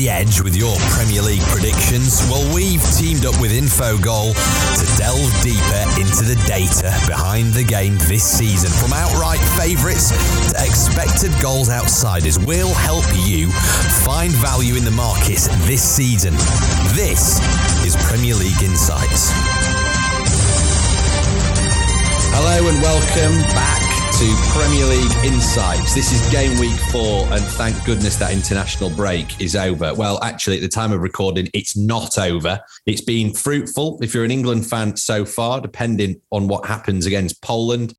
the edge with your Premier League predictions? Well, we've teamed up with Infogol to delve deeper into the data behind the game this season. From outright favourites to expected goals outsiders, we'll help you find value in the markets this season. This is Premier League Insights. Hello and welcome back to Premier League Insights. This is game week 4, and thank goodness that international break is over. Well, actually, at the time of recording, it's not over. It's been fruitful if you're an England fan so far, depending on what happens against Poland.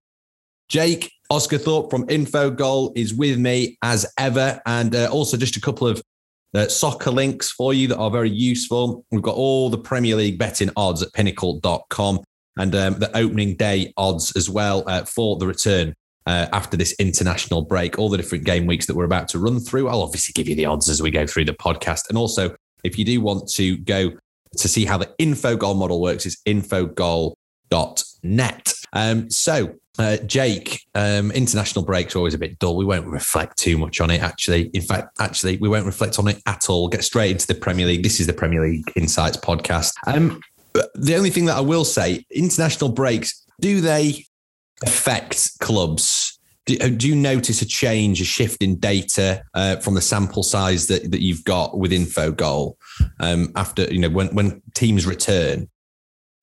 Jake Osgathorpe from Infogol is with me as ever, and also just a couple of soccer links for you that are very useful. We've got all the Premier League betting odds at pinnacle.com, and the opening day odds as well for the return after this international break, all the different game weeks that we're about to run through. I'll obviously give you the odds as we go through the podcast. And also, if you do want to go to see how the Infogol model works, it's infogol.net. Jake, international breaks are always a bit dull. We won't reflect too much on it, actually. In fact, we won't reflect on it at all. Get straight into the Premier League. This is the Premier League Insights podcast. The only thing that I will say, international breaks, do they affect clubs? Do you notice a change, a shift in data from the sample size that you've got with Infogol after, you know, when teams return?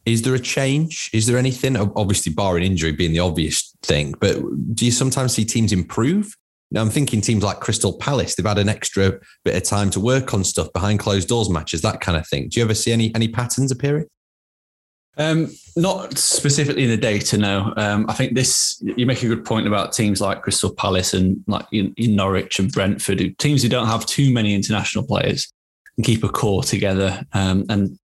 Is there a change? Is there anything? Obviously, barring injury being the obvious thing, but do you sometimes see teams improve? Now, I'm thinking teams like Crystal Palace, they've had an extra bit of time to work on stuff behind closed doors matches, that kind of thing. Do you ever see any patterns appearing? Not specifically in the data, no. I think you make a good point about teams like Crystal Palace and like in Norwich and Brentford, teams who don't have too many international players and keep a core together and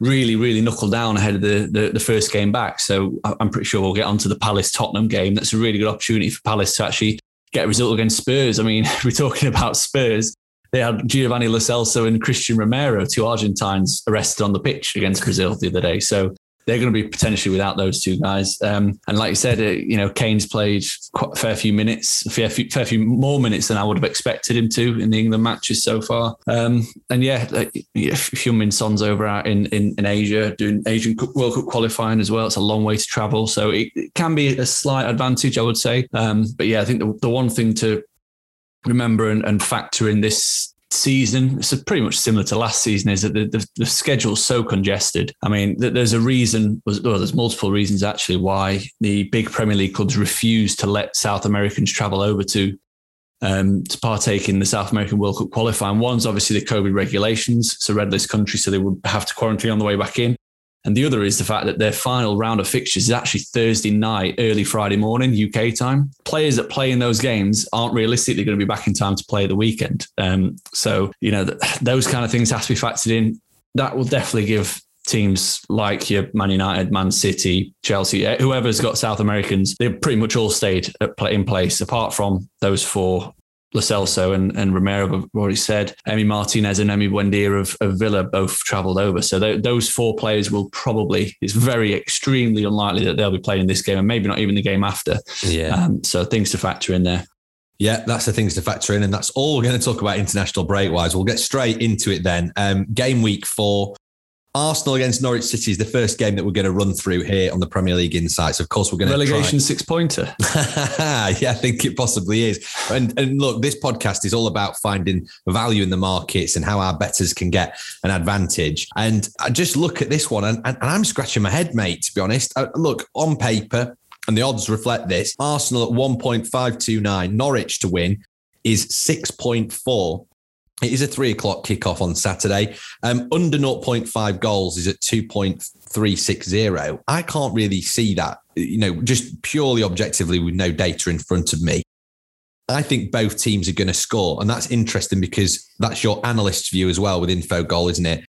really, really knuckle down ahead of the first game back. So I'm pretty sure we'll get onto the Palace-Tottenham game. That's a really good opportunity for Palace to actually get a result against Spurs. I mean, we're talking about Spurs. They had Giovanni Lo Celso and Christian Romero, two Argentines, arrested on the pitch against Brazil the other day. So they're going to be potentially without those two guys. And like you said, Kane's played quite a fair few more minutes than I would have expected him to in the England matches so far. Heung-min Son's over out in Asia, doing Asian World Cup qualifying as well. It's a long way to travel. So it can be a slight advantage, I would say. But yeah, I think the one thing to remember and factor in this season, so pretty much similar to last season, is that the schedule's so congested. I mean, there's a reason, well, there's multiple reasons actually why the big Premier League clubs refuse to let South Americans travel over to partake in the South American World Cup qualifying. One's obviously the COVID regulations, it's a red list country, so they would have to quarantine on the way back in. And the other is the fact that their final round of fixtures is actually Thursday night, early Friday morning, UK time. Players that play in those games aren't realistically going to be back in time to play at the weekend. Those kind of things have to be factored in. That will definitely give teams like your Man United, Man City, Chelsea, whoever's got South Americans, they've pretty much all stayed in place, apart from those four. Lo Celso and Romero have already said. Emi Martinez and Emi Buendia of Villa both travelled over. So those four players will probably, it's very extremely unlikely that they'll be playing this game and maybe not even the game after. Yeah. So things to factor in there. Yeah, that's the things to factor in. And that's all we're going to talk about international break-wise. We'll get straight into it then. Game week 4. Arsenal against Norwich City is the first game that we're going to run through here on the Premier League Insights. Of course, we're going to relegation six-pointer. Yeah, I think it possibly is. And look, this podcast is all about finding value in the markets and how our bettors can get an advantage. And I just look at this one and I'm scratching my head, mate, to be honest. Look, on paper, and the odds reflect this, Arsenal at 1.529, Norwich to win is 6.4. It is a 3:00 kickoff on Saturday. Under 0.5 goals is at 2.360. I can't really see that, just purely objectively with no data in front of me. I think both teams are going to score. And that's interesting because that's your analyst's view as well with Infogol, isn't it?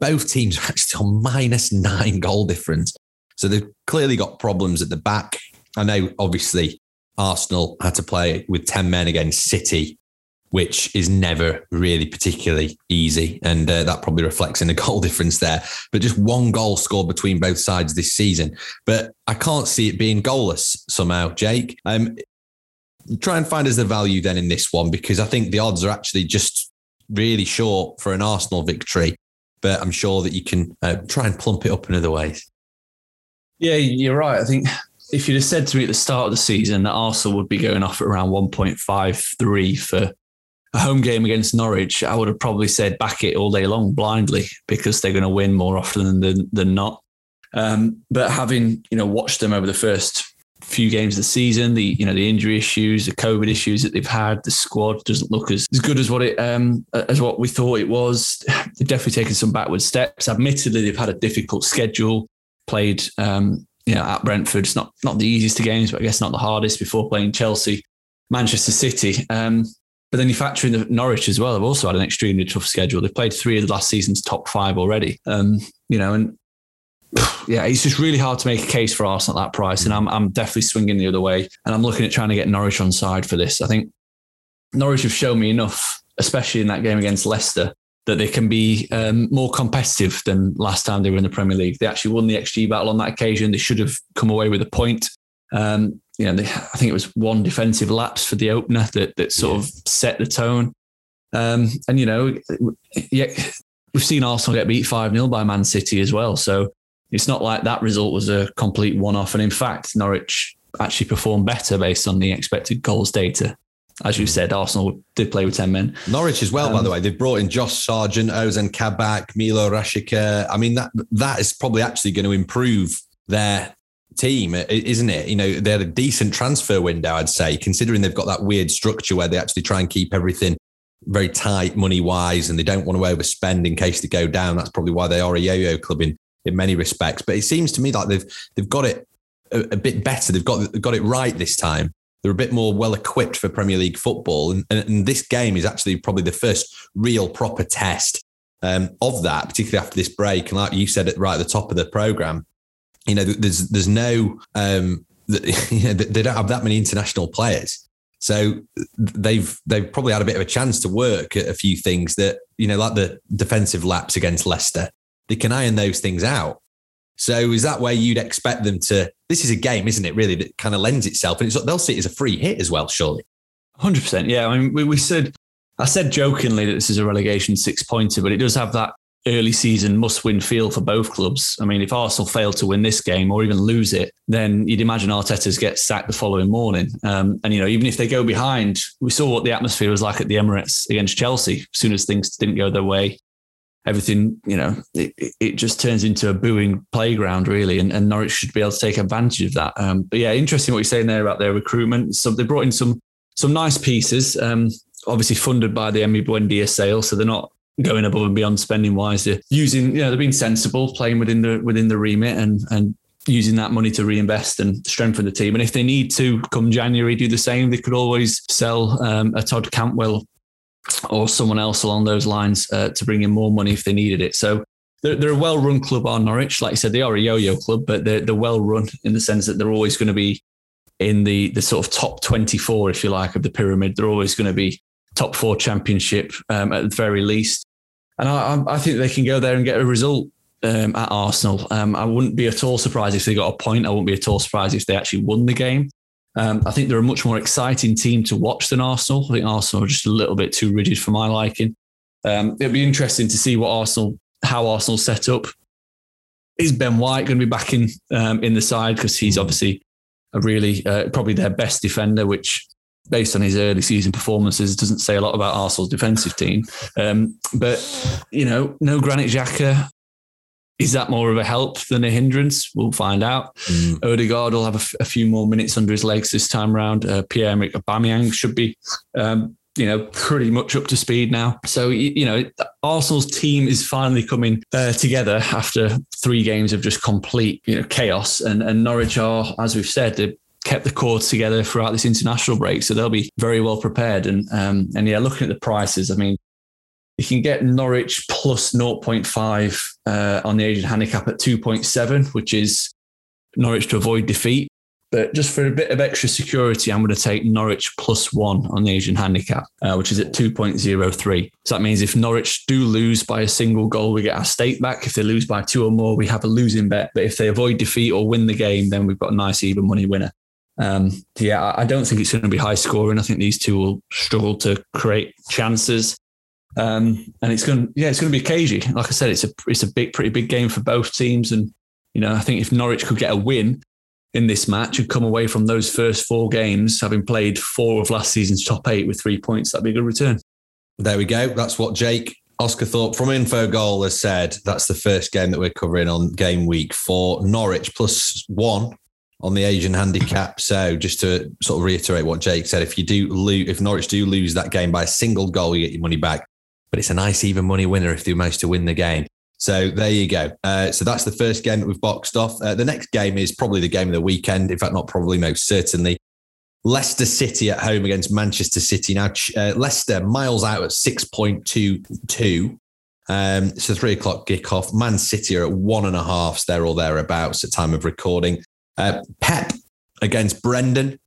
Both teams are actually on -9 goal difference. So they've clearly got problems at the back. I know, obviously, Arsenal had to play with 10 men against City, which is never really particularly easy. And that probably reflects in the goal difference there. But just one goal scored between both sides this season. But I can't see it being goalless somehow, Jake. Try and find us the value then in this one, because I think the odds are actually just really short for an Arsenal victory, but I'm sure that you can try and plump it up in other ways. Yeah, you're right. I think if you'd have said to me at the start of the season that Arsenal would be going off at around 1.53 for a home game against Norwich, I would have probably said back it all day long blindly, because they're going to win more often than not. But having, watched them over the first few games of the season, the injury issues, the COVID issues that they've had, the squad doesn't look as good as what we thought it was. They've definitely taken some backward steps. Admittedly, they've had a difficult schedule, played at Brentford. It's not the easiest of games, but I guess not the hardest, before playing Chelsea, Manchester City. But then you factor in the Norwich as well. They've also had an extremely tough schedule. They've played three of the last season's top five already. It's just really hard to make a case for Arsenal at that price. And I'm definitely swinging the other way. And I'm looking at trying to get Norwich on side for this. I think Norwich have shown me enough, especially in that game against Leicester, that they can be more competitive than last time they were in the Premier League. They actually won the XG battle on that occasion. They should have come away with a point. I think it was one defensive lapse for the opener that sort of set the tone. We've seen Arsenal get beat 5-0 by Man City as well. So it's not like that result was a complete one-off. And in fact, Norwich actually performed better based on the expected goals data. As you said, Arsenal did play with 10 men. Norwich as well, by the way. They've brought in Josh Sargent, Ozan Kabak, Milo Rashica. I mean, that is probably actually going to improve their team, isn't it? They had a decent transfer window, I'd say, considering they've got that weird structure where they actually try and keep everything very tight money-wise and they don't want to overspend in case they go down. That's probably why they are a yo-yo club in many respects. But it seems to me like they've got it a bit better. They've got it right this time. They're a bit more well-equipped for Premier League football. And this game is actually probably the first real proper test of that, particularly after this break. And like you said right at the top of the programme, there's no... they don't have that many international players. So they've probably had a bit of a chance to work at a few things that, like the defensive lapse against Leicester. They can iron those things out. So is that where you'd expect them to... This is a game, isn't it, really, that kind of lends itself. And they'll see it as a free hit as well, surely. 100%, yeah. I mean, I said jokingly that this is a relegation six-pointer, but it does have that early season must-win feel for both clubs. I mean, if Arsenal fail to win this game or even lose it, then you'd imagine Arteta's get sacked the following morning. Even if they go behind, we saw what the atmosphere was like at the Emirates against Chelsea. As soon as things didn't go their way, everything, it just turns into a booing playground, really. And Norwich should be able to take advantage of that. Interesting what you're saying there about their recruitment. So they brought in some nice pieces, obviously funded by the Emi Buendia sale. So they're not going above and beyond spending wise. They're using, they're being sensible, playing within the remit and using that money to reinvest and strengthen the team. And if they need to, come January, do the same. They could always sell a Todd Cantwell or someone else along those lines to bring in more money if they needed it. So they're a well-run club, are Norwich. Like I said, they are a yo-yo club, but they're well-run in the sense that they're always going to be in the sort of top 24, if you like, of the pyramid. They're always going to be top 4 championship at the very least. And I think they can go there and get a result at Arsenal. I wouldn't be at all surprised if they got a point. I wouldn't be at all surprised if they actually won the game. I think they're a much more exciting team to watch than Arsenal. I think Arsenal are just a little bit too rigid for my liking. It'll be interesting to see how Arsenal set up. Is Ben White going to be back in the side? Because he's obviously a really probably their best defender, which based on his early season performances doesn't say a lot about Arsenal's defensive team. No Granit Xhaka. Is that more of a help than a hindrance? We'll find out. Odegaard will have a few more minutes under his legs this time round. Pierre-Emerick Aubameyang should be, pretty much up to speed now. So, Arsenal's team is finally coming together after 3 games of just complete, chaos. And Norwich are, as we've said, they've kept the core together throughout this international break. So they'll be very well prepared. And looking at the prices, I mean, you can get Norwich plus 0.5 on the Asian handicap at 2.7, which is Norwich to avoid defeat. But just for a bit of extra security, I'm going to take Norwich plus 1 on the Asian handicap, which is at 2.03. So that means if Norwich do lose by a single goal, we get our stake back. If they lose by 2 or more, we have a losing bet. But if they avoid defeat or win the game, then we've got a nice even money winner. I don't think it's going to be high scoring. I think these two will struggle to create chances. And it's going to be cagey. Like I said, it's a pretty big game for both teams. And, you know, I think if Norwich could get a win in this match and come away from those first four games, having played four of last season's top eight with 3 points, that'd be a good return. There we go. That's what Jake Osgathorpe from Infogol has said. That's the first game that we're covering on game week for Norwich, +1 on the Asian handicap. So just to sort of reiterate what Jake said, if Norwich do lose that game by a single goal, you get your money back. But it's a nice even money winner if they manage to win the game. So there you go. So that's the first game that we've boxed off. The next game is probably the game of the weekend. In fact, not probably, most certainly. Leicester City at home against Manchester City. Now, Leicester miles out at 6.22. It's a 3 o'clock kickoff. Man City are at 1.5, there or thereabouts at time of recording. Pep against Brendan.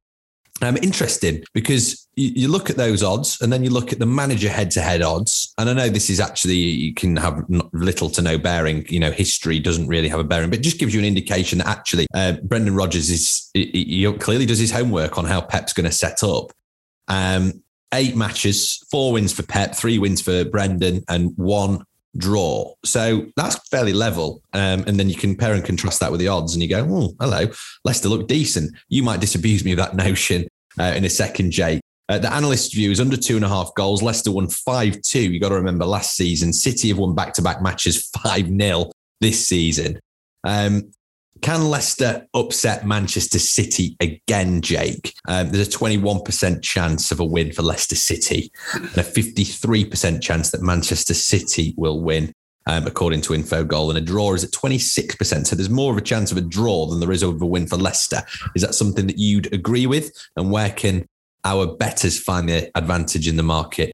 Interesting, because you look at those odds and then you look at the manager head-to-head odds. And I know this is actually, you can have little to no bearing. You know, history doesn't really have a bearing, but it just gives you an indication that actually Brendan Rodgers he clearly does his homework on how Pep's going to set up. 8 matches, 4 wins for Pep, 3 wins for Brendan and 1 draw. So that's fairly level. And then you compare and contrast that with the odds and you go, oh, hello, Leicester look decent. You might disabuse me of that notion in a second, Jake. The analyst view is under 2.5 goals. Leicester won 5-2. You got to remember last season, City have won back-to-back matches 5-0 this season. Can Leicester upset Manchester City again, Jake? There's a 21% chance of a win for Leicester City and a 53% chance that Manchester City will win, according to Infogol. And a draw is at 26%. So there's more of a chance of a draw than there is of a win for Leicester. Is that something that you'd agree with? And where can our bettors find the advantage in the market?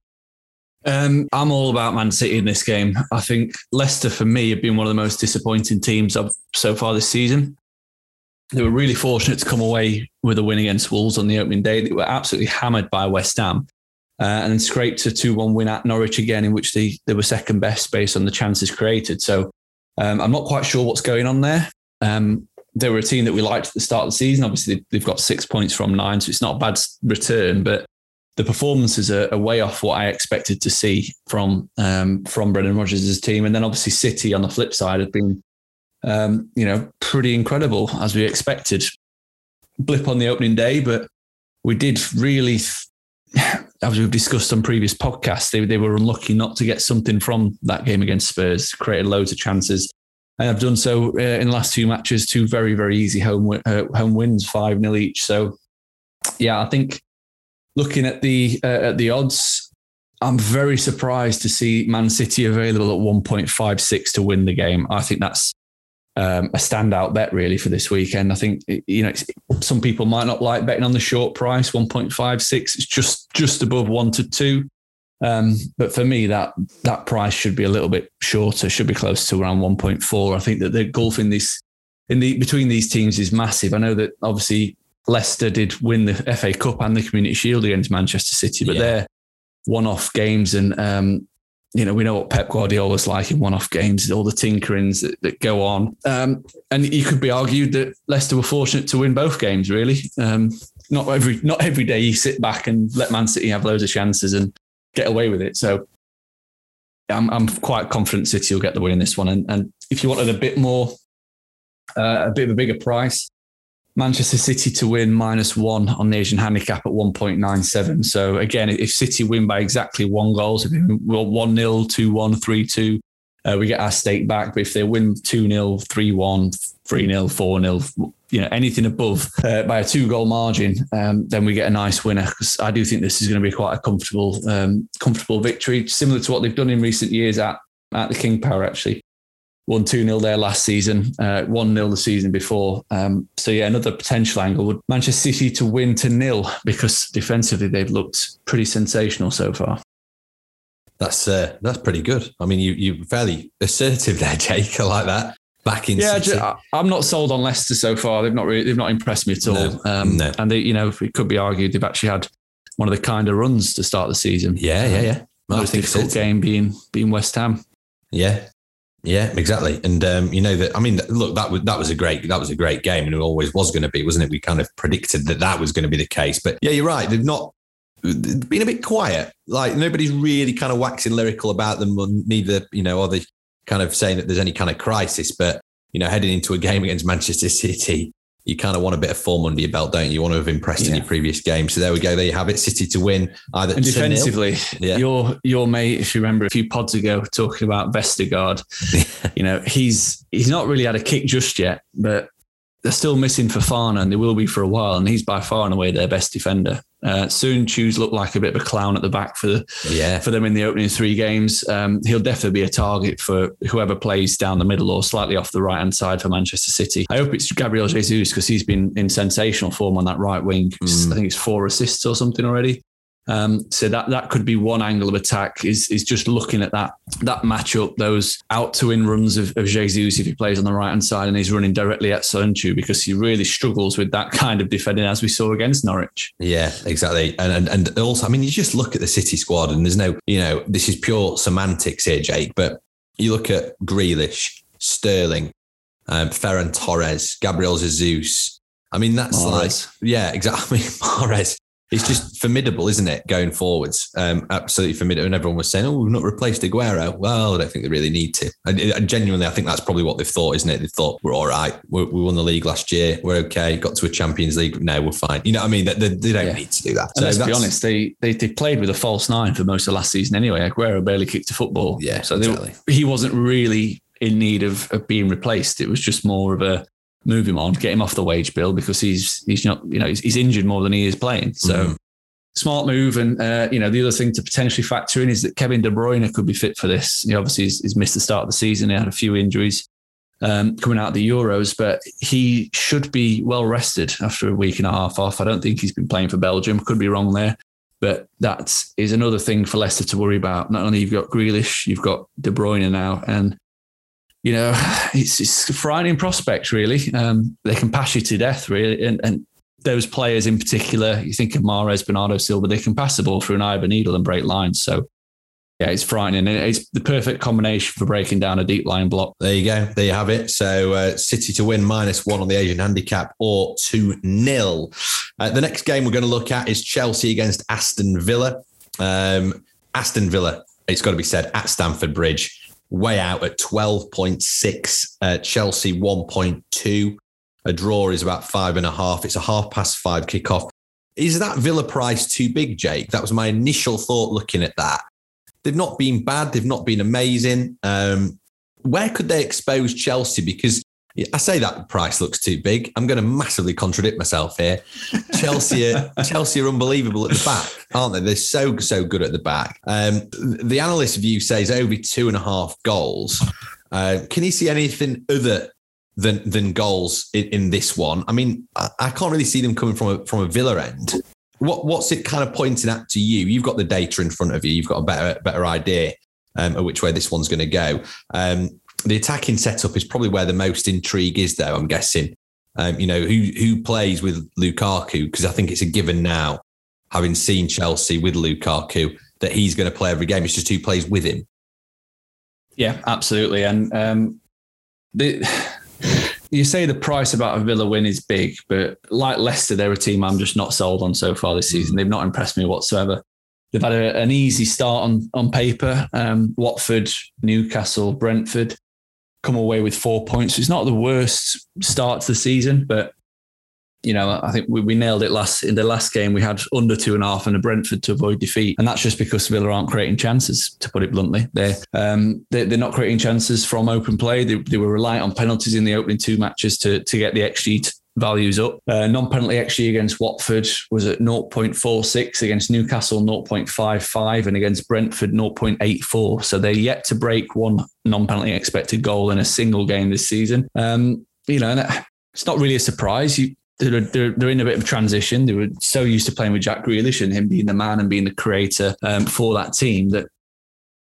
I'm all about Man City in this game. I think Leicester, for me, have been one of the most disappointing teams so far this season. They were really fortunate to come away with a win against Wolves on the opening day. They were absolutely hammered by West Ham and scraped a 2-1 win at Norwich again, in which they were second best based on the chances created. So I'm not quite sure what's going on there. They were a team that we liked at the start of the season. Obviously, they've got 6 points from 9, so it's not a bad return, but the performances are way off what I expected to see from Brendan Rodgers' team. And then obviously City on the flip side have been, pretty incredible as we expected. Blip on the opening day, but we did really, as we've discussed on previous podcasts, they were unlucky not to get something from that game against Spurs, created loads of chances. And I've done so in the last 2 matches, 2 very, very easy home wins, 5-0 each. So yeah, I think, looking at the odds, I'm very surprised to see Man City available at 1.56 to win the game. I think that's a standout bet really for this weekend. I think some people might not like betting on the short price 1.56. It's just above 1 to 2, but for me that price should be a little bit shorter. Should be close to around 1.4. I think that the gulf between these teams is massive. I know that obviously Leicester did win the FA Cup and the Community Shield against Manchester City, but they're one-off games. And, we know what Pep Guardiola's like in one-off games, all the tinkerings that go on. And it could be argued that Leicester were fortunate to win both games, really. Not every day you sit back and let Man City have loads of chances and get away with it. So I'm quite confident City will get the win in this one. And if you wanted a bit more, a bit of a bigger price, Manchester City to win -1 on the Asian handicap at 1.97. So again, if City win by exactly 1 goal, so if we win 1-0, 2-1, 3-2, we get our stake back. But if they win 2-0, 3-1, 3-0, 4-0, anything above by a 2-goal margin, then we get a nice winner. Because I do think this is going to be quite a comfortable victory, similar to what they've done in recent years at the King Power, actually. Won 2-0 there last season, 1-0 the season before. Another potential angle would Manchester City to win to 0, because defensively they've looked pretty sensational so far. That's pretty good. I mean, you're fairly assertive there, Jake. I like that. Back in City. I'm not sold on Leicester so far. They've not impressed me at all. No. And they, it could be argued they've actually had one of the kinder runs to start the season. Yeah. Most difficult game being West Ham. Yeah. Yeah, exactly. And that was a great game, and it always was going to be, wasn't it? We kind of predicted that was going to be the case, but yeah, you're right. They've not been a bit quiet. Like, nobody's really kind of waxing lyrical about them, or neither, you know, are they kind of saying that there's any kind of crisis. But, you know, heading into a game against Manchester City, you kind of want a bit of form under your belt, don't you? You want to have impressed in your previous game. So there we go. There you have it. City to win either 2-0. And defensively, your mate, if you remember a few pods ago, talking about Vestergaard, you know, he's not really had a kick just yet, but they're still missing Fofana, and they will be for a while. And he's by far and away their best defender. Söyüncü looked like a bit of a clown at the back for them in the opening three games. He'll definitely be a target for whoever plays down the middle or slightly off the right-hand side for Manchester City. I hope it's Gabriel Jesus, because he's been in sensational form on that right wing. I think it's 4 assists or something already. So that could be one angle of attack, is just looking at that matchup, those out-to-in runs of Jesus if he plays on the right-hand side and he's running directly at Söyüncü, because he really struggles with that kind of defending, as we saw against Norwich. Yeah, exactly. And also, I mean, you just look at the City squad and there's no, you know, this is pure semantics here, Jake, but you look at Grealish, Sterling, Ferran Torres, Gabriel Jesus. I mean, that's Mahrez. I mean, Mahrez. It's just formidable, isn't it, going forwards? Absolutely formidable. And everyone was saying, oh, we've not replaced Aguero. Well, I don't think they really need to. And genuinely, I think that's probably what they've thought, isn't it? They've thought, we're all right. We won the league last year. We're okay. Got to a Champions League. No, we're fine. You know what I mean? They don't need to do that. So let's be honest, they played with a false nine for most of last season anyway. Aguero barely kicked a football. Yeah, so he wasn't really in need of being replaced. It was just more of a move him on, get him off the wage bill, because he's not, you know, he's injured more than he is playing. So smart move. And, you know, the other thing to potentially factor in is that Kevin De Bruyne could be fit for this. He obviously has missed the start of the season. He had a few injuries coming out of the Euros, but he should be well rested after a week and a half off. I don't think he's been playing for Belgium. Could be wrong there. But that is another thing for Leicester to worry about. Not only you've got Grealish, you've got De Bruyne now, and you know, it's a frightening prospect, really. They can pass you to death, really. And those players in particular, you think of Mahrez, Bernardo Silva, they can pass the ball through an eye of a needle and break lines. So, yeah, it's frightening. It's the perfect combination for breaking down a deep line block. There you go. There you have it. So, City to win -1 on the Asian handicap, or 2-0. The next game we're going to look at is Chelsea against Aston Villa. Aston Villa, it's got to be said, at Stamford Bridge. Way out at 12.6, Chelsea 1.2. A draw is about 5.5. It's a 5:30 kickoff. Is that Villa price too big, Jake? That was my initial thought looking at that. They've not been bad. They've not been amazing. Where could they expose Chelsea? Because I say that price looks too big. I'm going to massively contradict myself here. Chelsea are unbelievable at the back, aren't they? They're so good at the back. The analyst view says over 2.5 goals. Can you see anything other than goals in this one? I mean, I can't really see them coming from a Villa end. What's it kind of pointing at to you? You've got the data in front of you. You've got a better idea of which way this one's going to go. The attacking setup is probably where the most intrigue is, though, I'm guessing. You know, who plays with Lukaku? Because I think it's a given now, having seen Chelsea with Lukaku, that he's going to play every game. It's just who plays with him. Yeah, absolutely. And you say the price about a Villa win is big, but like Leicester, they're a team I'm just not sold on so far this season. They've not impressed me whatsoever. They've had an easy start on paper. Watford, Newcastle, Brentford. Come away with 4 points. It's not the worst start to the season, but you know, I think we nailed it in the last game. We had under 2.5 and a Brentford to avoid defeat, and that's just because Villa aren't creating chances. To put it bluntly, they're not creating chances from open play. They were reliant on penalties in the opening two matches to get the XG values up. Non-penalty XG against Watford was at 0.46, against Newcastle 0.55, and against Brentford 0.84. So they're yet to break one non-penalty expected goal in a single game this season. You know, and it's not really a surprise. They're in a bit of transition. They were so used to playing with Jack Grealish and him being the man and being the creator for that team, that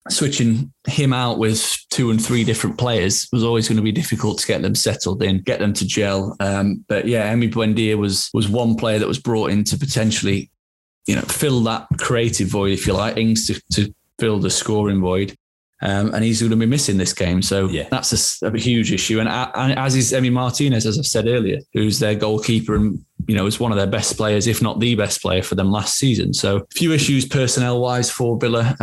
switching him out with 2 and 3 different players was always going to be difficult to get them settled in, get them to gel. But yeah, Emi Buendia was one player that was brought in to potentially, you know, fill that creative void, if you like, Ings to fill the scoring void. And he's going to be missing this game. So that's a huge issue. And as is Emi Martinez, as I've said earlier, who's their goalkeeper and you know, was one of their best players, if not the best player for them last season. So a few issues personnel wise for Villa.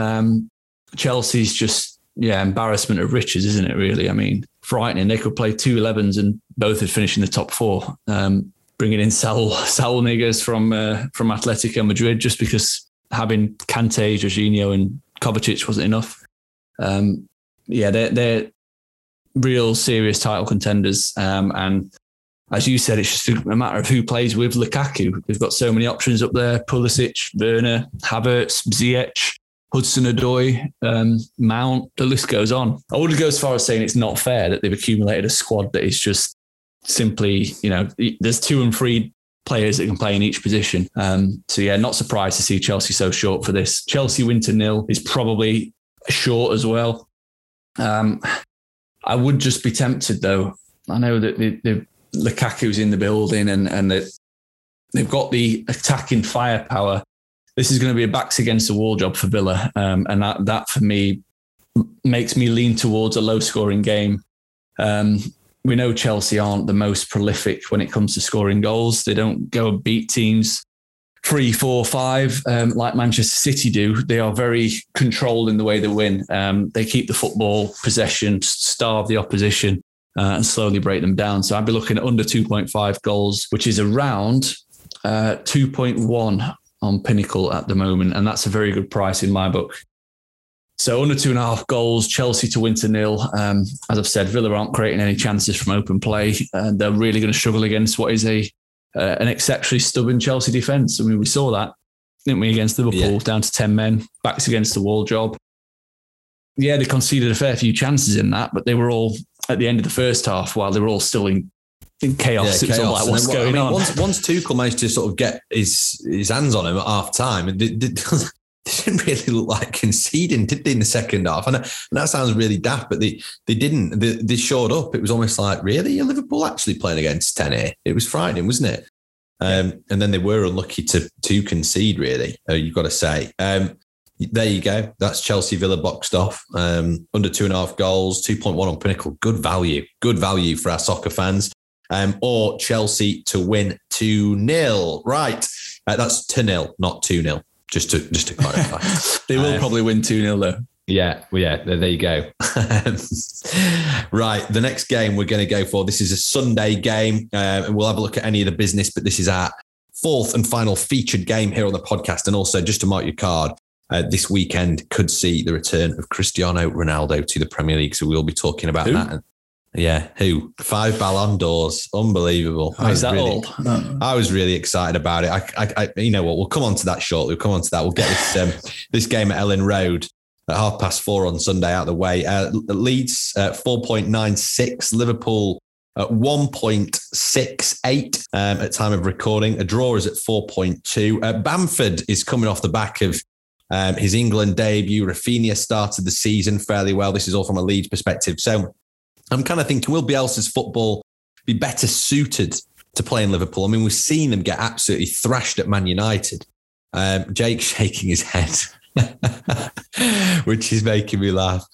Chelsea's just, embarrassment of riches, isn't it, really? I mean, frightening. They could play two 11s and both would finish in the top four. Bringing in Saul Niguez from Atletico Madrid, just because having Kante, Jorginho and Kovacic wasn't enough. They're real serious title contenders. And as you said, it's just a matter of who plays with Lukaku. They've got so many options up there. Pulisic, Werner, Havertz, Ziyech, Hudson-Odoi, Mount, the list goes on. I wouldn't go as far as saying it's not fair that they've accumulated a squad that is just simply, there's 2 and 3 players that can play in each position. Not surprised to see Chelsea so short for this. Chelsea win to nil is probably short as well. I would just be tempted, though. I know that the Lukaku's in the building and that they've got the attacking firepower. This is going to be a backs against the wall job for Villa. And that for me makes me lean towards a low scoring game. We know Chelsea aren't the most prolific when it comes to scoring goals. They don't go and beat teams 3, 4, 5, like Manchester City do. They are very controlled in the way they win. They keep the football possession, starve the opposition, and slowly break them down. So I'd be looking at under 2.5 goals, which is around 2.1 on Pinnacle at the moment. And that's a very good price in my book. So under 2.5 goals, Chelsea to win to nil. As I've said, Villa aren't creating any chances from open play. And they're really going to struggle against what is an exceptionally stubborn Chelsea defence. I mean, we saw that, didn't we, against Liverpool, down to 10 men, backs against the wall job. Yeah, they conceded a fair few chances in that, but they were all at the end of the first half while they were all still in chaos. Yeah, it was chaos. All like, what's going on? Once Tuchel managed to sort of get his hands on him at half-time, they didn't really look like conceding, did they, in the second half? And that sounds really daft, but they didn't. They showed up. It was almost like, really? Are Liverpool actually playing against 10 here? It was frightening, wasn't it? And then they were unlucky to concede, really, you've got to say. There you go. That's Chelsea Villa boxed off. Under 2.5 goals, 2.1 on Pinnacle. Good value. Good value for our soccer fans. Or Chelsea to win 2-0. Right. That's 2-0, not 2-0. Just to clarify. They will probably win 2-0 though. Yeah. Well, yeah, there you go. Right. The next game we're going to go for, this is a Sunday game. And we'll have a look at any of the business, but this is our fourth and final featured game here on the podcast. And also, just to mark your card, this weekend could see the return of Cristiano Ronaldo to the Premier League. So we'll be talking about that. Who? 5 Ballon d'Ors. Unbelievable. Oh, is that all? No. I was really excited about it. You know what? We'll come on to that shortly. We'll get this this game at Ellen Road at 4:30 on Sunday out of the way. Leeds 4.96. Liverpool at 1.68 at time of recording. A draw is at 4.2. Bamford is coming off the back of his England debut. Raphinha started the season fairly well. This is all from a Leeds perspective. So I'm kind of thinking, will Bielsa's football be better suited to play in Liverpool? I mean, we've seen them get absolutely thrashed at Man United. Jake shaking his head, which is making me laugh.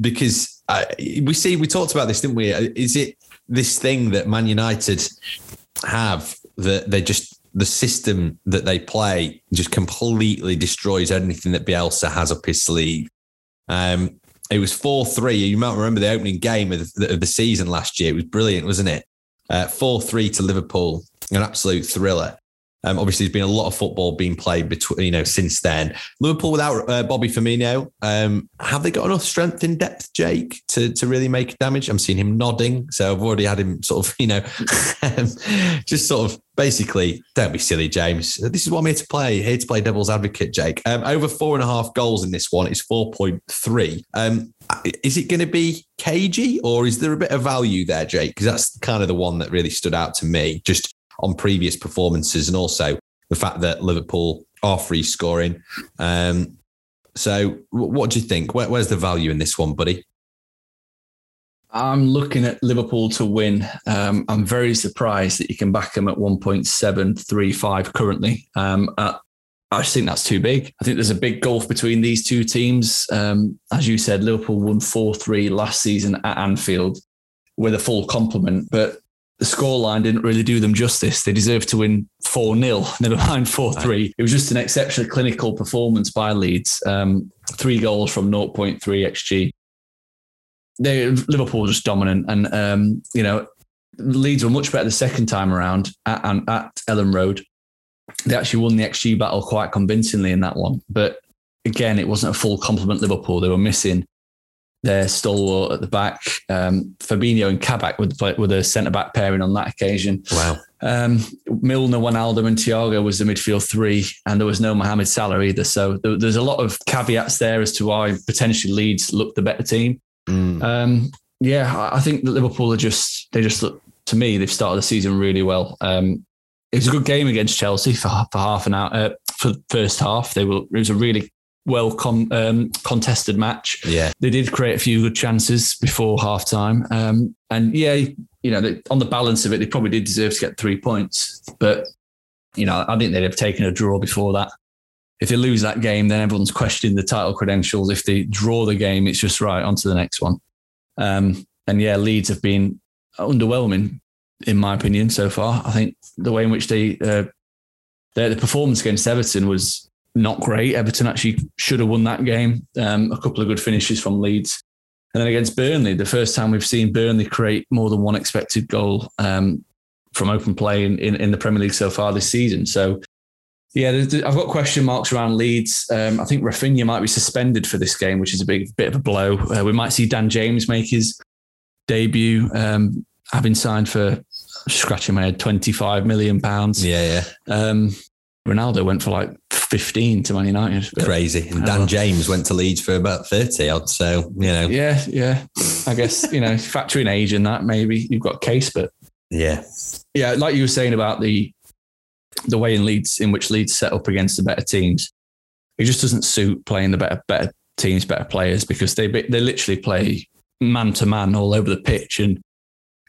Because we talked about this, didn't we? Is it this thing that Man United have that they just, the system that they play just completely destroys anything that Bielsa has up his sleeve? It was 4-3. You might remember the opening game of the season last year. It was brilliant, wasn't it? 4-3 to Liverpool, an absolute thriller. Obviously, there's been a lot of football being played between, since then. Liverpool without Bobby Firmino, have they got enough strength in depth, Jake, to really make damage? I'm seeing him nodding, so I've already had him sort of, just sort of basically, don't be silly, James. This is what I'm here to play. Here to play devil's advocate, Jake. Over 4.5 goals in this one is 4.3. Is it going to be cagey, or is there a bit of value there, Jake? Because that's kind of the one that really stood out to me. Just on previous performances, and also the fact that Liverpool are free scoring. So what do you think? Where's the value in this one, buddy? I'm looking at Liverpool to win. I'm very surprised that you can back them at 1.735 currently. I just think that's too big. I think there's a big gulf between these two teams. As you said, Liverpool won 4-3 last season at Anfield with a full complement, but the scoreline didn't really do them justice. They deserved to win 4-0, never mind 4-3. It was just an exceptionally clinical performance by Leeds. 3 goals from 0.3 XG. Liverpool were just dominant. And, you know, Leeds were much better the second time around at Elland Road. They actually won the XG battle quite convincingly in that one. But again, it wasn't a full complement Liverpool. They were missing their stalwart at the back. Fabinho and Kabak were the centre-back pairing on that occasion. Wow. Milner, Wijnaldum and Thiago was the midfield three, and there was no Mohamed Salah either. So there's a lot of caveats there as to why potentially Leeds looked the better team. Yeah, I think that Liverpool are just, they just look, to me, they've started the season really well. It was a good game against Chelsea for half an hour, for the first half. It was a really contested match. Yeah. They did create a few good chances before half time. And yeah, you know, on the balance of it, they probably did deserve to get 3 points, but you know, I think they'd have taken a draw before that. If they lose that game, then everyone's questioning the title credentials. If they draw the game, it's just right onto the next one. And yeah, Leeds have been underwhelming in my opinion so far. I think the way in which the performance against Everton was not great. Everton actually should have won that game. A couple of good finishes from Leeds. And then against Burnley, the first time we've seen Burnley create more than one expected goal from open play in the Premier League so far this season. So yeah, I've got question marks around Leeds. I think Raphinha might be suspended for this game, which is a bit of a blow. We might see Dan James make his debut, having signed for, scratching my head, £25 million. Yeah, yeah. Ronaldo went for like 15 to Man United. Crazy. And Dan James went to Leeds for about 30 odd. So, you know. Yeah, yeah. I guess, you know, factoring age and that, maybe you've got a case, but. Yeah. Yeah. Like you were saying about the way in Leeds, in which Leeds set up against the better teams, it just doesn't suit playing the better teams, better players, because they literally play man to man all over the pitch. And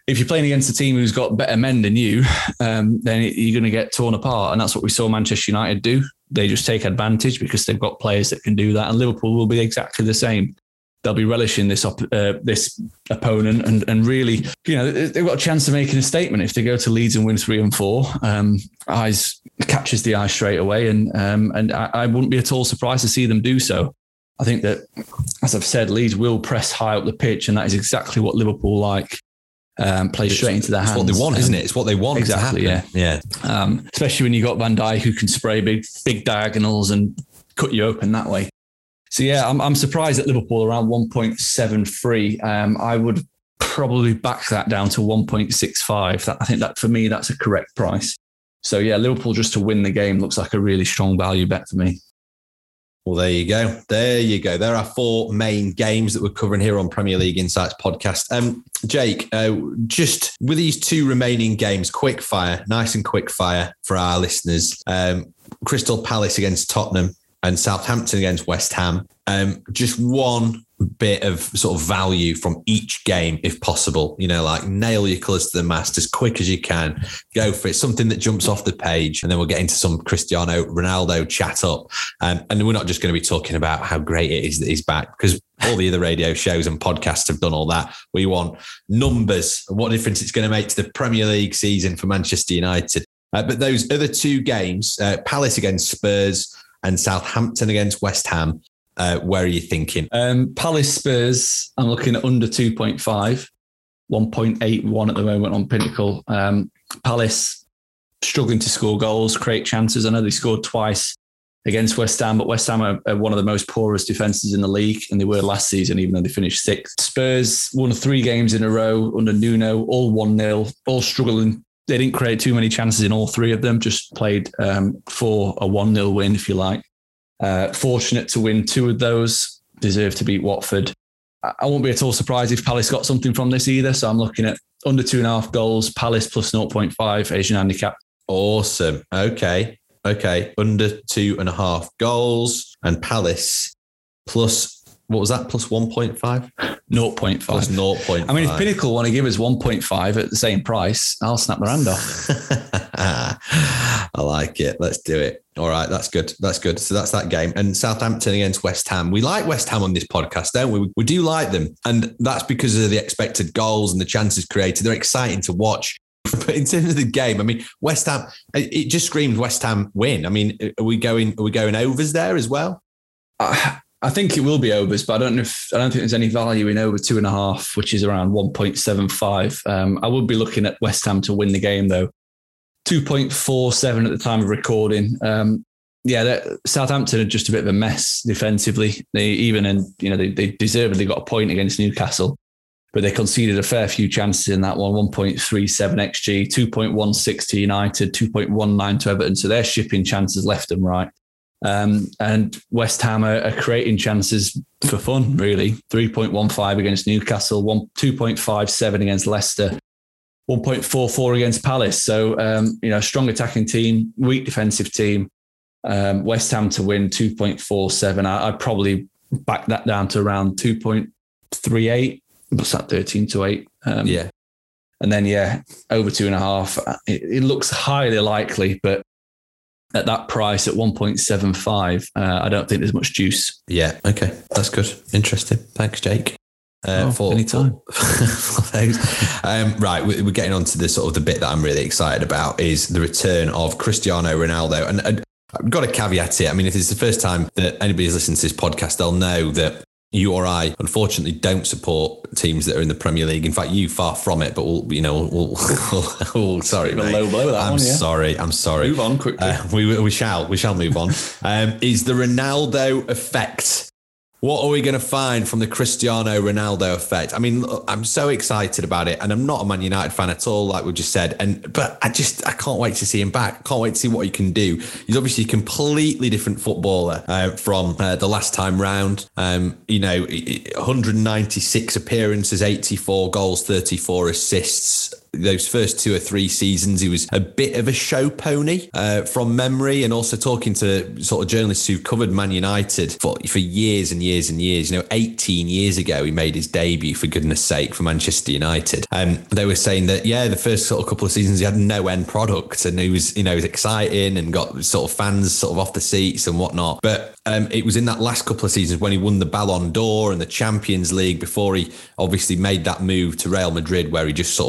if you're playing against a team who's got better men than you, then you're going to get torn apart. And that's what we saw Manchester United do. They just take advantage because they've got players that can do that. And Liverpool will be exactly the same. They'll be relishing this opponent and really, you know, they've got a chance of making a statement if they go to Leeds and win 3 and 4. Eyes catches the eye straight away, and I wouldn't be at all surprised to see them do so. I think that, as I've said, Leeds will press high up the pitch, and that is exactly what Liverpool like. Play straight into their hands. It's what they want, isn't it? It's what they want. Exactly. To happen. Yeah, yeah. Especially when you got Van Dijk, who can spray big diagonals and cut you open that way. So yeah, I'm surprised at Liverpool around 1.73. I would probably back that down to 1.65. I think that for me, that's a correct price. So yeah, Liverpool just to win the game looks like a really strong value bet for me. Well, there you go. There you go. There are 4 main games that we're covering here on Premier League Insights podcast. Jake, just with these 2 remaining games, quick fire, nice and quick fire for our listeners. Crystal Palace against Tottenham and Southampton against West Ham. Just one bit of sort of value from each game, if possible. You know, like nail your colours to the mast as quick as you can. Go for it. Something that jumps off the page, and then we'll get into some Cristiano Ronaldo chat up. And we're not just going to be talking about how great it is that he's back, because all the other radio shows and podcasts have done all that. We want numbers and what difference it's going to make to the Premier League season for Manchester United. But those other 2 games, Palace against Spurs and Southampton against West Ham, where are you thinking? Palace Spurs, I'm looking at under 2.5, 1.81 at the moment on Pinnacle. Palace struggling to score goals, create chances. I know they scored twice against West Ham, but West Ham are one of the most poorest defences in the league, and they were last season, even though they finished 6th. Spurs won 3 games in a row under Nuno, all 1-0, all struggling. They didn't create too many chances in all 3 of them, just played for a 1-0 win, if you like. Fortunate to win 2 of those, deserve to beat Watford. I won't be at all surprised if Palace got something from this either. So I'm looking at under 2.5 goals, Palace plus 0.5, Asian handicap. Awesome. Okay. Under 2.5 goals and Palace plus, what was that? Plus 1.5? 0.5. Plus 0.5. I mean, if Pinnacle want to give us 1.5 at the same price, I'll snap my hand off. I like it. Let's do it. All right. That's good. So that's that game. And Southampton against West Ham. We like West Ham on this podcast, don't we? We do like them. And that's because of the expected goals and the chances created. They're exciting to watch. But in terms of the game, I mean, West Ham, it just screams West Ham win. I mean, are we going overs there as well? I think it will be overs, but I don't think there's any value in over 2.5, which is around 1.75. I would be looking at West Ham to win the game though. 2.47 at the time of recording. Southampton are just a bit of a mess defensively. They deservedly got a point against Newcastle, but they conceded a fair few chances in that one. 1.37 XG, 2.16 to United, 2.19 to Everton. So they're shipping chances left and right. And West Ham are creating chances for fun, really. 3.15 against Newcastle, 2.57 against Leicester, 1.44 against Palace. So, strong attacking team, weak defensive team. West Ham to win 2.47. I'd probably back that down to around 2.38. What's that, 13-8? Yeah. And then, over 2.5. It looks highly likely, but at that price at 1.75, I don't think there's much juice. Yeah. Okay. That's good. Interesting. Thanks, Jake. Anytime. Thanks. Right. We're getting on to the sort of the bit that I'm really excited about is the return of Cristiano Ronaldo. And I've got a caveat here. I mean, if it's the first time that anybody's listened to this podcast, they'll know that you or I, unfortunately, don't support teams that are in the Premier League. In fact, you far from it, but we'll sorry, mate. Low blow that I'm one, yeah. Sorry. I'm sorry. Move on quickly. We shall move on. Is the Ronaldo effect? What are we going to find from the Cristiano Ronaldo effect? I mean, I'm so excited about it, and I'm not a Man United fan at all, like we just said. But I can't wait to see him back. Can't wait to see what he can do. He's obviously a completely different footballer from the last time round. 196 appearances, 84 goals, 34 assists. Those first 2 or 3 seasons, he was a bit of a show pony from memory, and also talking to sort of journalists who covered Man United for years and years and years. 18 years ago, he made his debut, for goodness sake, for Manchester United. They were saying that, the first sort of couple of seasons, he had no end product, and he was, he was exciting and got sort of fans sort of off the seats and whatnot. But it was in that last couple of seasons when he won the Ballon d'Or and the Champions League before he obviously made that move to Real Madrid, where he just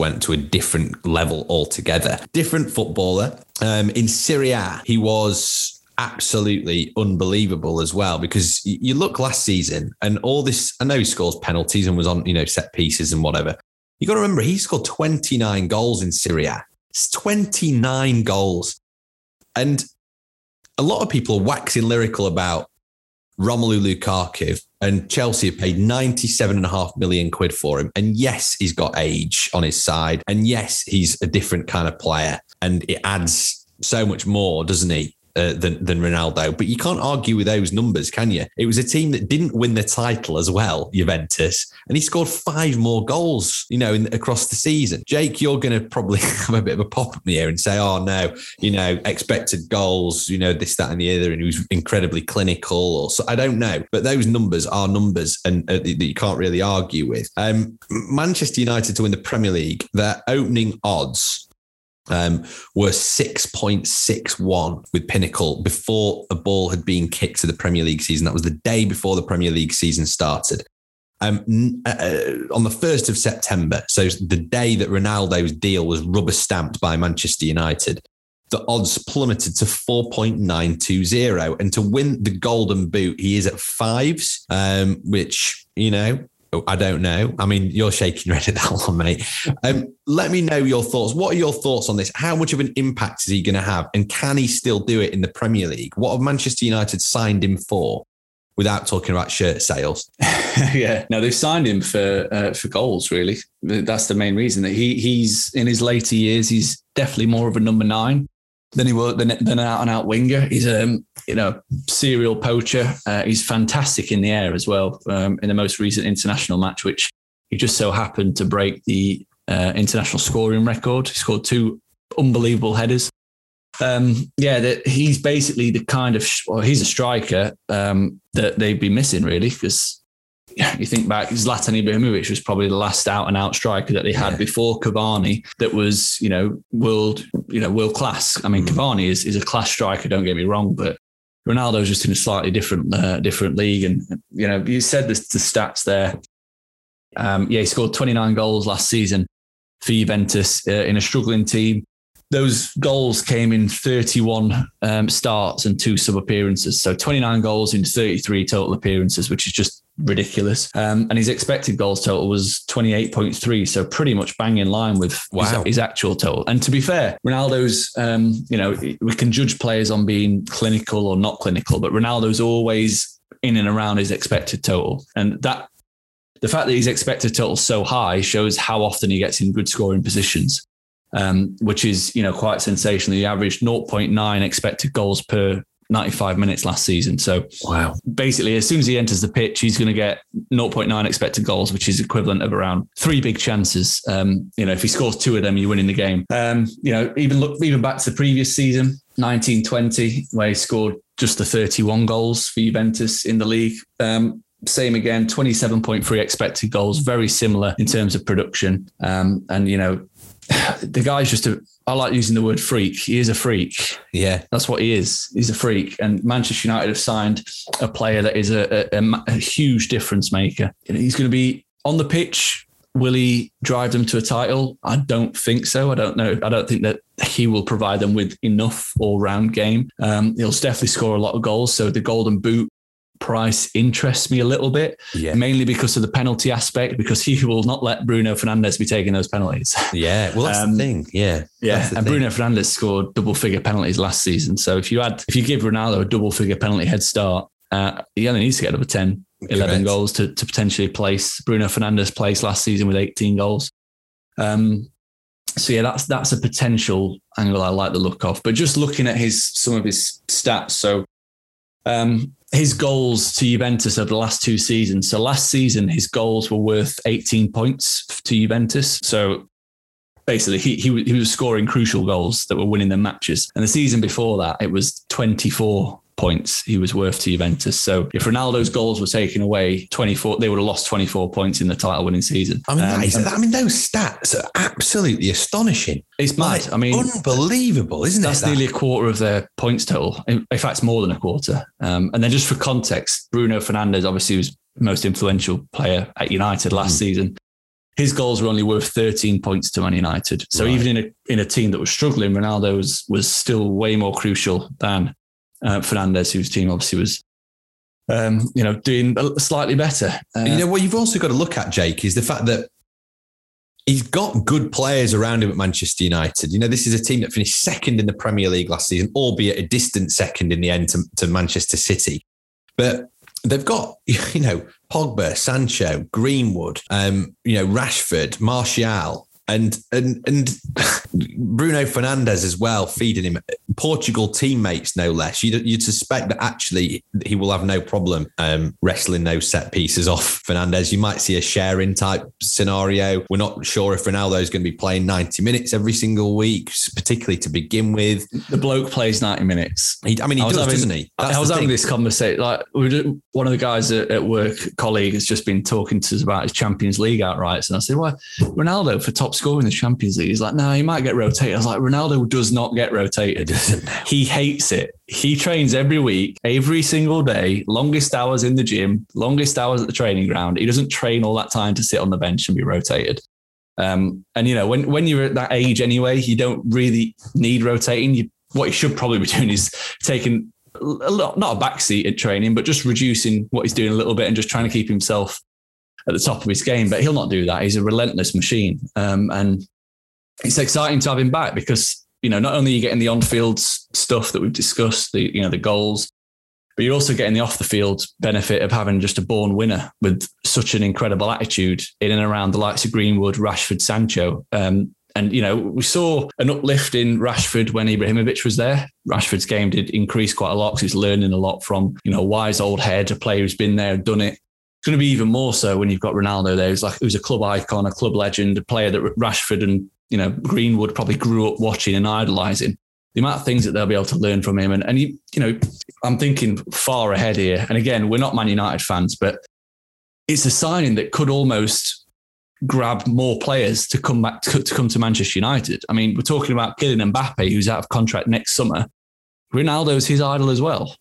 went to a different level altogether. Different footballer. In Serie A, he was absolutely unbelievable as well, because you look last season and all this, I know he scores penalties and was on, set pieces and whatever. You got to remember, he scored 29 goals in Serie A. It's 29 goals. And a lot of people are waxing lyrical about Romelu Lukaku, and Chelsea have paid £97.5 million for him. And yes, he's got age on his side. And yes, he's a different kind of player. And it adds so much more, doesn't he, than Ronaldo? But you can't argue with those numbers, can you? It was a team that didn't win the title as well, Juventus. And he scored 5 more goals, across the season. Jake, you're going to probably have a bit of a pop up here and say, oh no, expected goals, this, that and the other, and he was incredibly clinical. Or so, I don't know. But those numbers are numbers and that you can't really argue with. Manchester United to win the Premier League, their opening odds were 6.61 with Pinnacle before a ball had been kicked to the Premier League season. That was the day before the Premier League season started. On the 1st of September, so the day that Ronaldo's deal was rubber stamped by Manchester United, the odds plummeted to 4.920. And to win the Golden Boot, he is at 5s, which, I don't know. I mean, you're shaking your head at that one, mate. Let me know your thoughts. What are your thoughts on this? How much of an impact is he going to have? And can he still do it in the Premier League? What have Manchester United signed him for without talking about shirt sales? Yeah. No, they've signed him for goals, really. That's the main reason. That he's in his later years, he's definitely more of a number 9 than he was than an out-and-out winger. He's serial poacher. He's fantastic in the air as well. In the most recent international match, which he just so happened to break the international scoring record, he scored 2 unbelievable headers. He's basically the kind of he's a striker that they'd be missing, really, because you think back, Zlatan Ibrahimovic was probably the last out-and-out striker that they had before Cavani. That was, world class. I mean, Cavani is a class striker. Don't get me wrong, but Ronaldo's just in a slightly different league. And you said the stats there. He scored 29 goals last season. for Juventus in a struggling team. Those goals came in 31 starts and 2 sub appearances. So 29 goals in 33 total appearances, which is just ridiculous. And his expected goals total was 28.3. So pretty much bang in line with his actual total. And to be fair, Ronaldo's, we can judge players on being clinical or not clinical, but Ronaldo's always in and around his expected total. And that, the fact that his expected total is so high shows how often he gets in good scoring positions. Which is, quite sensational. He averaged 0.9 expected goals per 95 minutes last season. So basically, as soon as he enters the pitch, he's going to get 0.9 expected goals, which is equivalent of around 3 big chances. If he scores 2 of them, you're winning the game. Even back to the previous season, 19-20, where he scored just the 31 goals for Juventus in the league. Same again, 27.3 expected goals, very similar in terms of production. The guy's just I like using the word freak. He is a freak. Yeah. That's what he is. He's a freak. And Manchester United have signed a player that is a huge difference maker. He's going to be on the pitch. Will he drive them to a title? I don't think so. I don't know. I don't think that he will provide them with enough all-round game. He'll definitely score a lot of goals. So the golden boot price interests me a little bit, mainly because of the penalty aspect, because he will not let Bruno Fernandes be taking those penalties. Yeah, well, that's the thing. Bruno Fernandes scored double-figure penalties last season. So if you give Ronaldo a double-figure penalty head start, he only needs to get over 10, 11 goals to potentially place. Bruno Fernandes placed last season with 18 goals. That's a potential angle I like the look of. But just looking at some of his stats, so. His goals to Juventus over the last 2 seasons. So last season, his goals were worth 18 points to Juventus. So basically, he was scoring crucial goals that were winning them matches. And the season before that, it was 24 points he was worth to Juventus. So if Ronaldo's goals were taken away, they would have lost 24 points in the title-winning season. I mean, those stats are absolutely astonishing. It's mad. Unbelievable, isn't it? That's nearly a quarter of their points total. In fact, it's more than a quarter. And then just for context, Bruno Fernandes obviously was the most influential player at United last season. His goals were only worth 13 points to Man United. So even in a team that was struggling, Ronaldo was still way more crucial than Fernandes, whose team obviously was, doing slightly better. What you've also got to look at, Jake, is the fact that he's got good players around him at Manchester United. This is a team that finished second in the Premier League last season, albeit a distant second in the end to Manchester City. But they've got, Pogba, Sancho, Greenwood, Rashford, Martial, and Bruno Fernandes as well, feeding him Portugal teammates, no less. You'd suspect that actually he will have no problem wrestling those set pieces off Fernandes. You might see a sharing type scenario. We're not sure if Ronaldo is going to be playing 90 minutes every single week, particularly to begin with. The bloke plays 90 minutes. Doesn't he? I was having this conversation. One of the guys at work, colleague, has just been talking to us about his Champions League outrights, and I said, "Well, Ronaldo for top scorer in the Champions League." He's like, "No, he might get rotated." I was like, "Ronaldo does not get rotated. He hates it. He trains every week, every single day, longest hours in the gym, longest hours at the training ground. He doesn't train all that time to sit on the bench and be rotated." When you're at that age anyway, you don't really need rotating. What you should probably be doing is taking not a backseat at training, but just reducing what he's doing a little bit and just trying to keep himself at the top of his game. But he'll not do that. He's a relentless machine. And it's exciting to have him back because, not only are you getting the on-field stuff that we've discussed, the goals, but you're also getting the off-the-field benefit of having just a born winner with such an incredible attitude in and around the likes of Greenwood, Rashford, Sancho. We saw an uplift in Rashford when Ibrahimovic was there. Rashford's game did increase quite a lot because he's learning a lot from, a wise old head, a player who's been there and done it. It's going to be even more so when you've got Ronaldo there, who's a club icon, a club legend, a player that Rashford and Greenwood probably grew up watching and idolising. The amount of things that they'll be able to learn from him. And I'm thinking far ahead here. And again, we're not Man United fans, but it's a signing that could almost grab more players to come back, to come to Manchester United. We're talking about Kylian Mbappe, who's out of contract next summer. Ronaldo's his idol as well.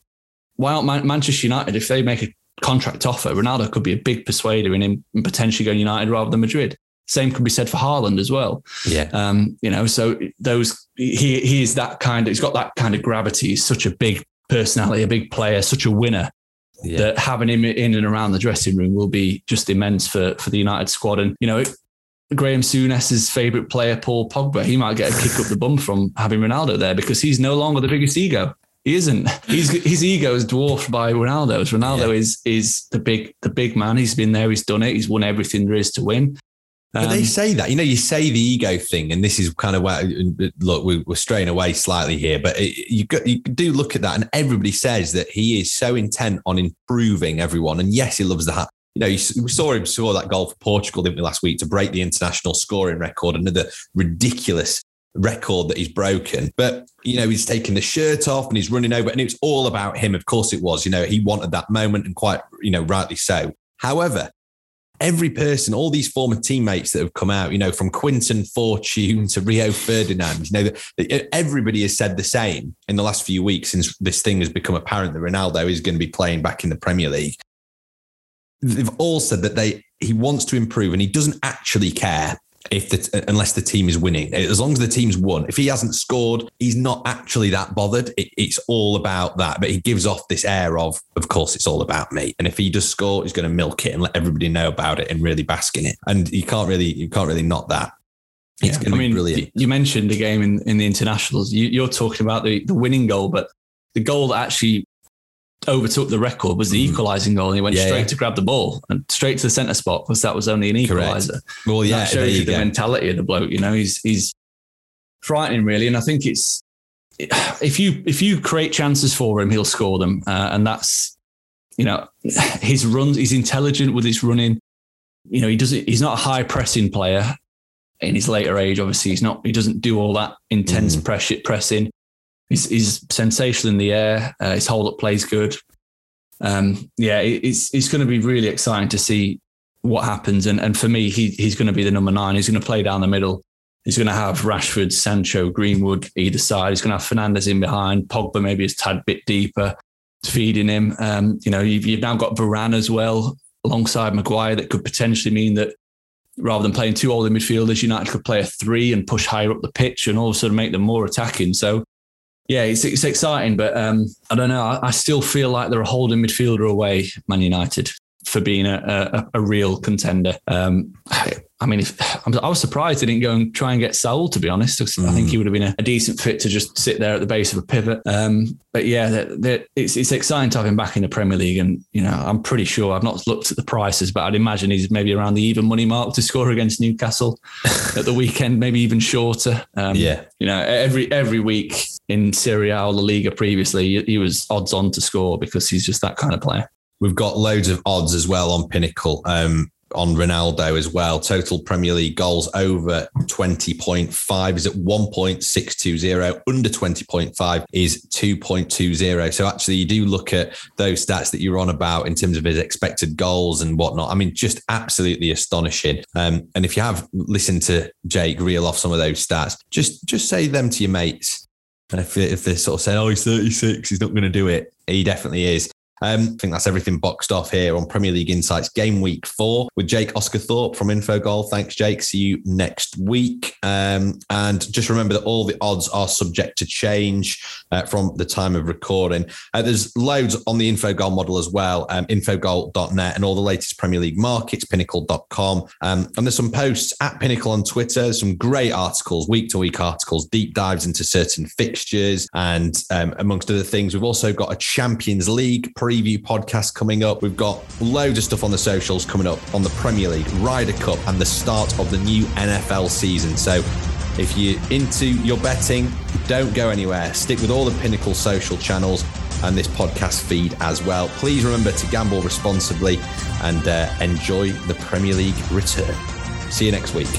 Why aren't Manchester United, if they make a contract offer, Ronaldo could be a big persuader in him and potentially going United rather than Madrid. Same could be said for Haaland as well. Yeah. You know, so those, he is that kind of, he's got that kind of gravity. He's such a big personality, a big player, such a winner. Yeah. That having him in and around the dressing room will be just immense for the United squad. And, you know, Graham Souness's favourite player, Paul Pogba, he might get a kick up the bum from having Ronaldo there because he's no longer the biggest ego. He isn't. His ego is dwarfed by Ronaldo's. Ronaldo is the big man. He's been there. He's done it. He's won everything there is to win. But they say that, you know, you say the ego thing, and this is kind of where, look, we're straying away slightly here, but you do look at that, and everybody says that he is so intent on improving everyone. And yes, he loves the hat. You know, we saw that goal for Portugal, didn't we, last week, to break the international scoring record, another ridiculous record that he's broken. But, you know, he's taking the shirt off and he's running over, and it's all about him. Of course it was, you know, he wanted that moment, and quite, you know, rightly so. However, every person, all these former teammates that have come out, you know, from Quinton Fortune to Rio Ferdinand, you know, everybody has said the same in the last few weeks since this thing has become apparent that Ronaldo is going to be playing back in the Premier League. They've all said that he wants to improve, and he doesn't actually care unless the team is winning. As long as the team's won, if he hasn't scored, he's not actually that bothered. It's all about that. But he gives off this air of course, it's all about me. And if he does score, he's going to milk it and let everybody know about it and really bask in it. And you can't really knock that. It's going to be brilliant. You mentioned a game in the internationals. You're talking about the winning goal, but the goal that actually overtook the record was the equalising goal, and he went straight to grab the ball and straight to the centre spot because that was only an equaliser. Well, yeah, that shows you the mentality of the bloke. You know, he's frightening, really, and I think it's if you create chances for him, he'll score them, and that's, you know, his runs. He's intelligent with his running. You know, he's not a high pressing player in his later age. Obviously, he doesn't do all that intense pressing. He's sensational in the air. His hold-up play's good. It's going to be really exciting to see what happens. And for me, he's going to be the number 9. He's going to play down the middle. He's going to have Rashford, Sancho, Greenwood either side. He's going to have Fernandes in behind. Pogba maybe is a tad bit deeper, feeding him. You know, you've now got Varane as well alongside Maguire. That could potentially mean that rather than playing two older midfielders, United could play a 3 and push higher up the pitch and all of a sudden make them more attacking. So, yeah, it's exciting, but I don't know. I still feel like they're a holding midfielder away, Man United, for being a real contender. I mean, I was surprised they didn't go and try and get Saul, to be honest. I think he would have been a decent fit to just sit there at the base of a pivot. But yeah, it's exciting to have him back in the Premier League. And, you know, I'm pretty sure, I've not looked at the prices, but I'd imagine he's maybe around the even money mark to score against Newcastle at the weekend, maybe even shorter. You know, every week in Serie A or La Liga previously, he was odds on to score because he's just that kind of player. We've got loads of odds as well on Pinnacle, on Ronaldo as well. Total Premier League goals over 20.5 is at 1.620. Under 20.5 is 2.20. So actually you do look at those stats that you're on about in terms of his expected goals and whatnot. I mean, just absolutely astonishing. And if you have listened to Jake reel off some of those stats, just say them to your mates. And if they're sort of saying, he's 36, he's not going to do it. He definitely is. I think that's everything boxed off here on Premier League Insights Game Week 4 with Jake Osgathorpe from Infogol. Thanks, Jake. See you next week. And just remember that all the odds are subject to change from the time of recording. There's loads on the Infogol model as well, infogol.net, and all the latest Premier League markets, pinnacle.com. And there's some posts at Pinnacle on Twitter, some great articles, week-to-week articles, deep dives into certain fixtures. And amongst other things, we've also got a Champions League preview podcast coming up. We've got loads of stuff on the socials coming up on the Premier League, Ryder Cup, and the start of the new NFL season. So if you're into your betting, don't go anywhere. Stick with all the Pinnacle social channels and this podcast feed as well. Please remember to gamble responsibly and enjoy the Premier League return. See you next week.